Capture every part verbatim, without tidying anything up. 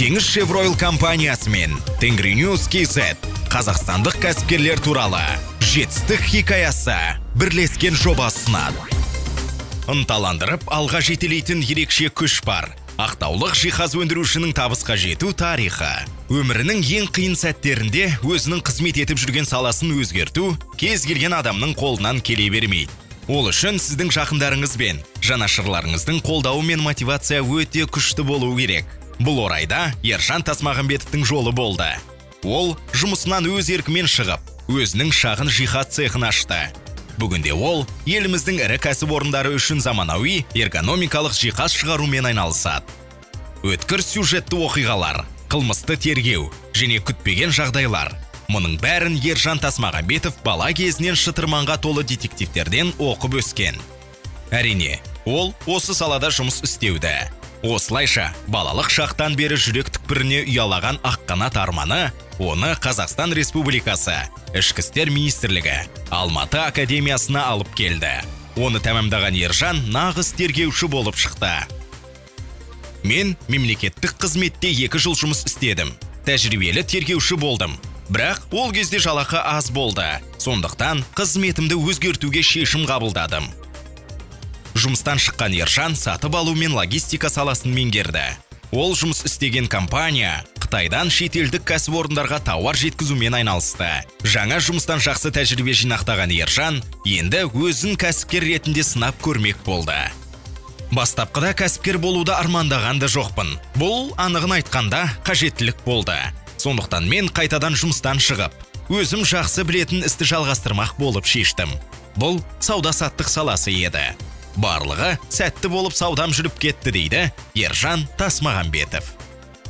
Tengizchevroil компаниясымен Tengri News кей зет қазақстандық кәсіпкерлер туралы жетістік хикаясы бірлескен жобасынан. Ынталандырып алға жетелейтін ерекше күш бар. Ақтаулық жиһаз өндірушінің табысқа жету тарихы. Өмірінің ең қиын сәттерінде өзінің қызмет етіп жүрген саласын өзгерту кез келген адамның қолынан келе бермейді. Ол үшін сіздің жақындарыңыз бен жанашырларыңыздың қолдауы мен мотивация өте күшті болуы керек. Бұл орайда Ержан Тасмағамбетовтың жолы болды. Ол жұмысынан өз еркімен шығып, өзінің шағын жиһаз цехын ашты. Бүгінде ол еліміздің ірі кәсіпорындары үшін заманауи эргономикалық жиһаз шығарумен айналысады. Өткір сюжетті оқиғалар, қылмысты тергеу және күтпеген жағдайлар. Мұның бәрін Ержан Тасмағамбетов бала кезінен шытырманға толы детективтерден оқып өскен. Әрине, ол осы салада жұмыс істеуді. Осылайша, балалық шақтан бері жүрек түкпіріне ұялаған аққанат арманы, оны Қазақстан Республикасы Ішкі істер министрлігі Алматы академиясына алып келді. Оны тәмамдаған Ержан нағыз тергеуші болып шықты. Мен мемлекеттік қызметте екі жыл жұмыс істедім. Тәжірибелі тергеуші болдым. Бірақ ол кезде жалақы аз болды. Сондықтан қызметімді өзгертуге шешім қабылдадым. Жұмыстан шыққан Ержан сатып алу мен логистика саласын меңгерді. Ол жұмыс істеген компания Қытайдан шетелдік кәсіпорындарға тауар жеткізумен айналысты. Жаңа жұмыстан жақсы тәжірибе жинақтаған Ержан енді өзін кәсіпкер ретінде сынап көрмек болды. Бастапқыда кәсіпкер болуды армандаған да жоқпын. Бұл анығын айтқанда қажеттілік болды. Сондықтан мен қайтадан жұмыстан шығып, өзім жақсы білетін істі жалғастырмақ болып шештім. Бұл сауда-саттық саласы еді. Барлығы сәтті болып саудам жүріп кетті, дейді Ержан Тасмағамбетов.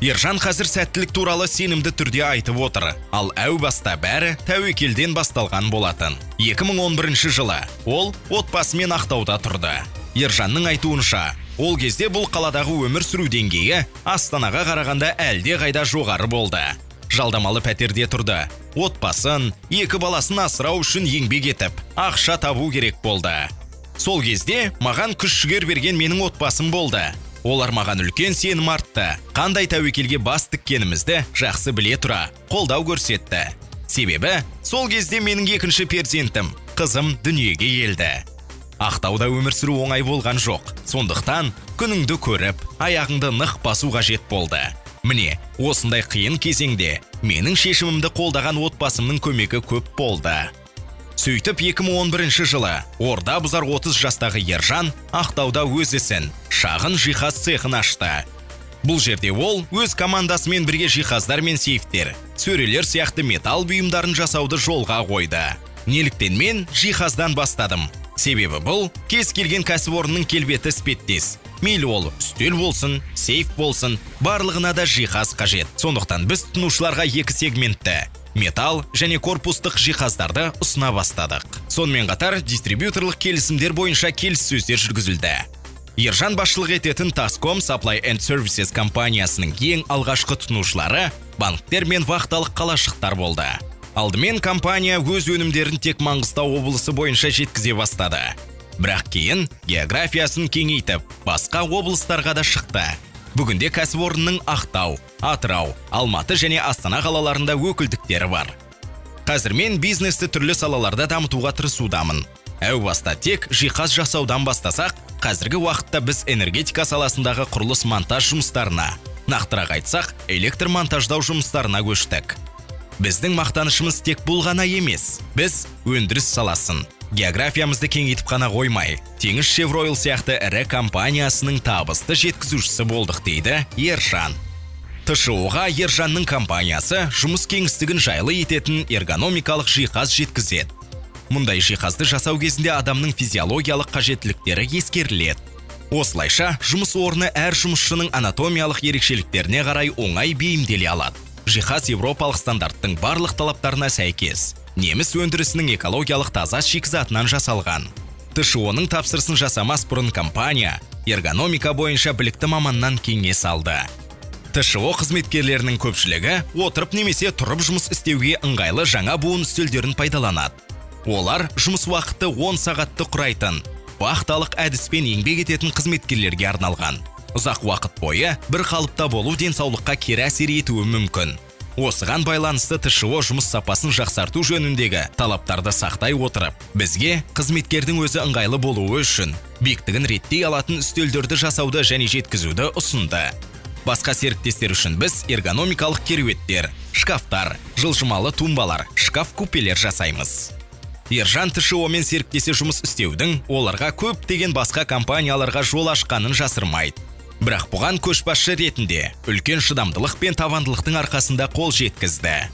Ержан қазір сәттілік туралы сенімді түрде айтып отыр, ал әу баста бәрі тәуекелден басталған болатын. екі мың он бірінші жылы ол отбасымен Ақтауда тұрды. Ержанның айтуынша, ол кезде бұл қаладағы өмір сүру деңгейі Астанаға қарағанда әлде қайда жоғары болды. Жалдамалы пәтерде тұрды. Отбасын, екі баласын асырау үшін еңбек етіп, ақша табу керек болды. Сол кезде маған күш-жігер берген менің отбасым болды. Олар маған үлкен сенім артты. Қандай тәуекелге бас тіккенімізді жақсы біле тұра, қолдау көрсетті. Себебі, сол кезде менің екінші перзентім, қызым дүниеге келді. Ақтауда өмір сүру оңай болған жоқ. Сондықтан күніңді көріп, аяғыңды нық басу қажет болды. Міне, осындай қиын кезеңде менің шешімімді қолдаған отбасымның көмегі көп болды. Сөйтіп екі мың он бірінші жылы орда бұзар отыз жастағы Ержан Ақтауда өз ісін шағын жиһаз цехын ашты. Бұл жерде ол өз командасымен бірге жиһаздар мен сейфтер, сөрелер сияқты металл бұйымдарын жасауды жолға қойды. Неліктен мен жиһаздан бастадым? Себебі бұл кез келген кәсіпорынның келбеті іспеттес. Мейлі ол үстел болсын, сейф болсын, барлығына да жиһаз қажет. Сондықтан біз тұтынушыларға екі сегментті металл және корпустық жиһаздарды ұсына бастадық. Сонымен қатар дистрибьюторлық келісімдер бойынша келіссөздер жүргізілді. Ержан басшылық ететін Tascom Supply and Services компаниясының ең алғашқы тұтынушылары банктер мен вақталық қалашықтар болды. Алдымен компания өз өнімдерін тек Маңғыстау облысы бойынша жеткізе бастады. Бірақ кейін географиясын кеңейтіп, басқа облыстарға да шықты. Бүгінде кәсіпорынның Ақтау, Атырау, Алматы және Астана қалаларында өкілдіктері бар. Қазір мен бизнесті түрлі салаларда дамытуға тырысудамын. Әу баста тек жиһаз жасаудан бастасақ, қазіргі уақытта біз энергетика саласындағы құрылыс монтаж жұмыстарына, нақтырақ айтсақ, электр монтаждау жұмыстарына көштік. Біздің мақтанышымыз тек бұл ғана емес. Біз өндіріс саласын, географиямызды кеңейтіп қана қоймай, Tengizchevroil сияқты ірі компаниясының табысты жеткізушісі болдық, дейді Ержан. тэ ше о-ға Ержанның компаниясы жұмыс кеңістігін жайлы ететін эргономикалық жиһаз жеткізеді. Мұндай жиһазды жасау кезінде адамның физиологиялық қажеттіліктері ескеріледі. Осылайша, жұмыс орны әр жұмысшының анатомиялық ерекшеліктеріне қарай оңай бейімделе алады. Жиһаз европалық стандарттың барлық талаптарына сәйкес неміс өндірісінің экологиялық таза шикізатынан жасалған. тэ ше о-ның тапсырысын жасамас бұрын компания эргономика бойынша білікті маманнан кеңес алды. тэ ше о қызметкерлерінің көпшілігі отырып немесе тұрып жұмыс істеуге ыңғайлы жаңа буын үстелдерін пайдаланады. Олар жұмыс уақыты он сағатты құрайтын, вақталық әдіспен еңбек ететін қызметкерлерге арналған. ұзақ уақыт бойы бір қалыпта болу денсаулыққа кері әсер етуі мүмкін. Осыған байланысты ТШО жұмыс сапасын жақсарту жөніндегі талаптарды сақтай отырып, бізге қызметкердің өзі ыңғайлы болуы үшін биіктігін реттей алатын үстелдерді жасауды және жеткізуді ұсынды. Басқа серіктестер үшін біз эргономикалық керуеттер, шкафтар, жылжымалы тумбалар, шкаф купелер жасаймыз. Ержан ТШО-мен серіктесе жұмыс істеудің оларға көп деген басқа компанияларға жол ашқанын жасырмайды. Бірақ бұған көшбасшы ретінде үлкен шыдамдылық пен табандылықтың арқасында қол жеткізді.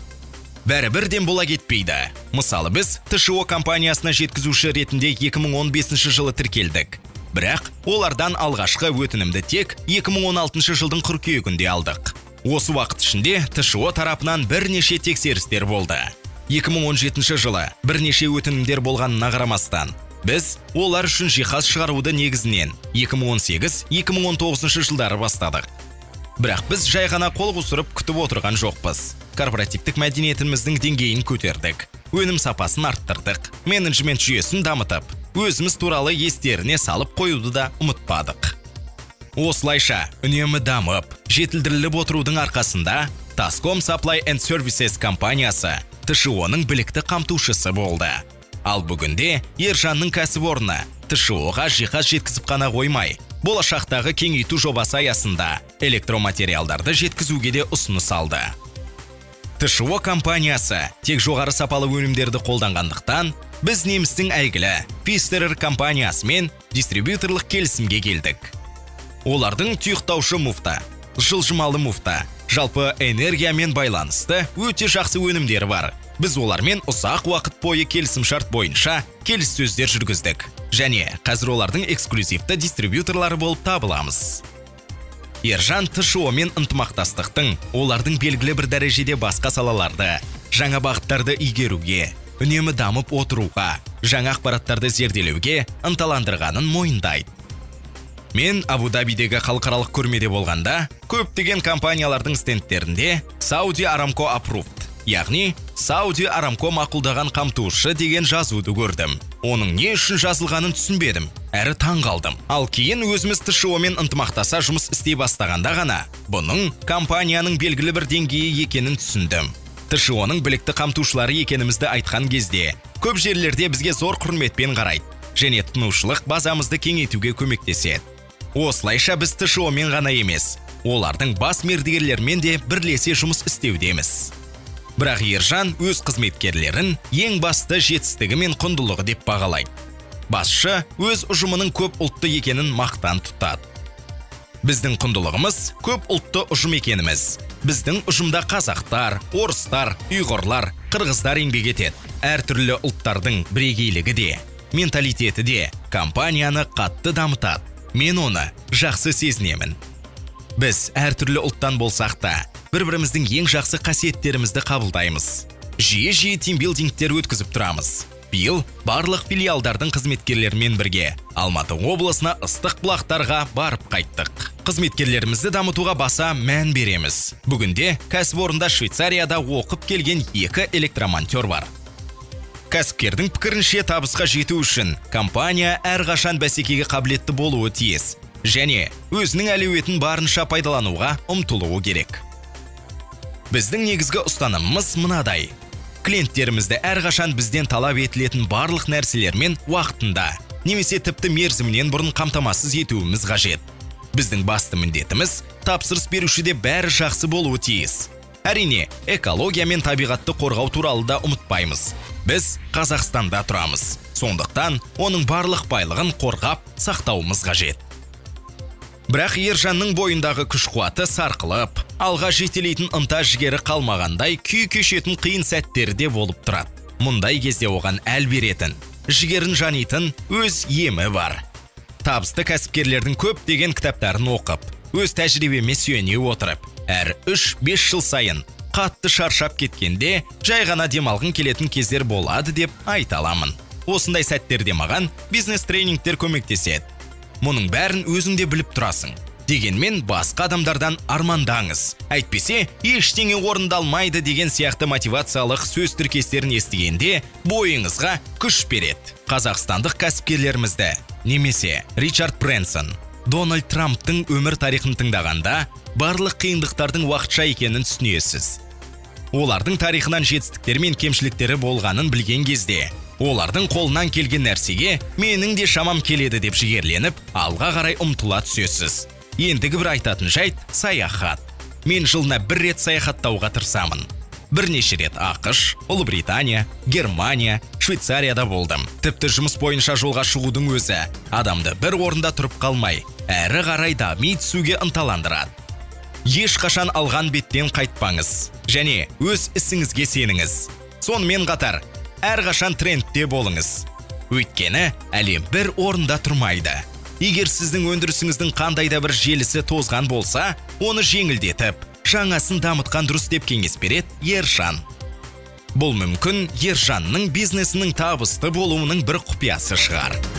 Бәрі бірден бола кетпейді. Мысалы, біз ТШО компаниясына жеткізуші ретінде екі мың он бесінші жылы тіркелдік. Бірақ олардан алғашқы өтінімді тек екі мың он алтыншы жылдың қыркүйегінде алдық. Осы уақыт ішінде ТШО тарапынан бірнеше тексерістер болды. екі мың он жетінші жылы бірнеше өтінімдер болғанына қарамастан, біз олар үшін жиһаз шығаруды негізінен екі мың он сегіз - екі мың он тоғызыншы жылдары бастадық. Бірақ біз жай ғана қол қусырып күтіп отырған жоқпыз. Корпоративтік мәдениетіміздің деңгейін көтердік, өнім сапасын арттырдық, менеджмент жүйесін дамытып, өзіміз туралы естеріне салып қоюды да ұмытпадық. Осылайша, үнемі дамып, жетілдіріліп отырудың арқасында Tascom Supply and Services компаниясы ТШО-ның білікті қамтушысы болды. Ал бүгінде Ержанның кәсіпорны ТШО-ға жиһаз жеткізіп қана қоймай, болашақтағы кеңейту жобасы аясында электроматериалдарды жеткізуге де ұсыныс алды. ТШО компаниясы тек жоғары сапалы өнімдерді қолданғандықтан, біз немістің әйгілі Pfisterer компаниясымен дистрибьюторлық келісімге келдік. Олардың тұйықтаушы муфта, жылжымалы муфта, жалпы энергиямен байланысты өте жақсы өнімдері бар. Біз олармен ұзақ уақыт бойы келісімшарт бойынша келіссөздер жүргіздік. Және қазір олардың эксклюзивті дистрибьюторлары болып табыламыз. Ержан ТШО-мен ынтымақтастықтың олардың белгілі бір дәрежеде басқа салаларды, жаңа бағыттарды игеруге, үнемі дамып отыруға, жаңа ақпараттарды зерделеуге ынталандырғанын мойындайды. Мен Абу-Дабидегі халықаралық көрмеде болғанда, көптеген компаниялардың стендтерінде Saudi Aramco Approved, яғни Saudi Aramco мақұлдаған қамтушы деген жазуды көрдім. Оның не үшін жазылғанын түсінбедім, әрі таңғалдым. Ал кейін өзіміз ТШО-мен ынтымақтаса жұмыс істей бастағанда ғана, бұның компанияның белгілі бір деңгейі екенін түсіндім. ТШО-ның білікті қамтушылары екенімізді айтқан кезде, көп жерлерде бізге зор құрметпен қарайды, және тұтынушылық базамызды кеңейтуге көмектеседі. Осылайша біз ТШО-мен ғана емес, олардың бас мердігерлермен де бірлесе жұмыс істеудеміз. Бірақ Ержан өз қызметкерлерін ең басты жетістігі мен құндылығы деп бағалайды. Басшы өз ұжымының көп ұлтты екенін мақтан тұтады. Біздің құндылығымыз көп ұлтты ұжым екеніміз. Біздің ұжымда қазақтар, орыстар, ұйғырлар, қырғыздар еңбек етеді. Әртүрлі ұлттардың бірегейлігі де, менталитеті де компанияны қатты дамытады. Мен оны жақсы сезінемін. Біз әртүрлі ұлттан болсақ та, бір-біріміздің ең жақсы қасиеттерімізді қабылдаймыз. Жиі-жиі тимбилдингтер өткізіп тұрамыз. Биыл барлық филиалдардың қызметкерлермен бірге Алматы облысына ыстық бұлақтарға барып қайттық. Қызметкерлерімізді дамытуға баса мән береміз. Бүгінде кәсіпорында Швейцарияда оқып келген екі электромонтер бар. Кәсіпкердің пікірінше табысқа жету үшін компания әрқашан бәсекеге қабілетті болуы тиіс және өзінің әлеуетін барынша пайдалануға ұмтылуы керек. Біздің негізгі ұстанымымыз мынадай. Клиенттерімізді әрқашан бізден талап етілетін барлық нәрселермен уақытында, немесе тіпті мерзімінен бұрын қамтамасыз етуіміз қажет. Біздің басты міндетіміз тапсырыс берушіде бәрі жақсы болуы тиіс. Әрине, экология мен табиғатты қорғау туралы да ұмытпаймыз. Біз Қазақстанда тұрамыз. Сондықтан оның барлық байлығын қорғап, сақтауымыз қажет. Бірақ Ержанның бойындағы күш-қуаты сарқылып, алға жетелейтін ынта жігері қалмағандай күй кешетін қиын сәттерде болып тұрады. Мұндай кезде оған әл беретін, жігерін жанитын өз емі бар. Табысты кәсіпкерлердің көп деген кітаптарын оқып, өз тәжірибеме сүйене отырып, әр үш бес жыл сайын қатты шаршап кеткенде жай ғана демалғын келетін кездер болады деп айта аламын. Осындай сәттерде маған бизнес-тренингтер көмектеседі. Мұның бәрін өзіңде біліп тұрасың. Дегенмен басқа адамдардан армандаңыз. Әйтпесе, ештеңе орындалмайды деген сияқты мотивациялық сөз тіркестерін естігенде бойыңызға күш береді. Қазақстандық кәсіпкерлерімізді, немесе Richard Brenson, Donald Trump'тың өмір тарихын тыңдағанда, барлық қиындықтардың уақытша екенін түсінесіз. Олардың тарихынан жетістіктері мен кемшіліктері болғанын білген кезде, олардың қолынан келген нәрсеге менің де шамам келеді деп жігерленіп, алға қарай ұмтыла түсесіз. Ендігі бір айтатын жайт – саяхат. Мен жылына бір рет саяхаттауға тырысамын. Бірнеше рет ақш, Ұлыбритания, Германия, Швейцарияда болдым. Тіпті жұмыс бойынша жолға шығудың өзі адамды бір орында тұрып қалмай, әрі қарай дами түсуге ынталандырады. Ешқашан алған беттен қайтпаңыз және өз ісіңізге сеніңіз. Сонымен қатар, әрқашан трендте болыңыз. Өйткені әлем бір орында тұрмайды. Егер сіздің өндірісіңіздің қандайда бір желісі тозған болса, оны жеңілдетіп, жаңасын дамытқан дұрыс деп кеңес береді Ержан. Бұл мүмкін Ержанның бизнесінің табысты болуының бір құпиясы шығар.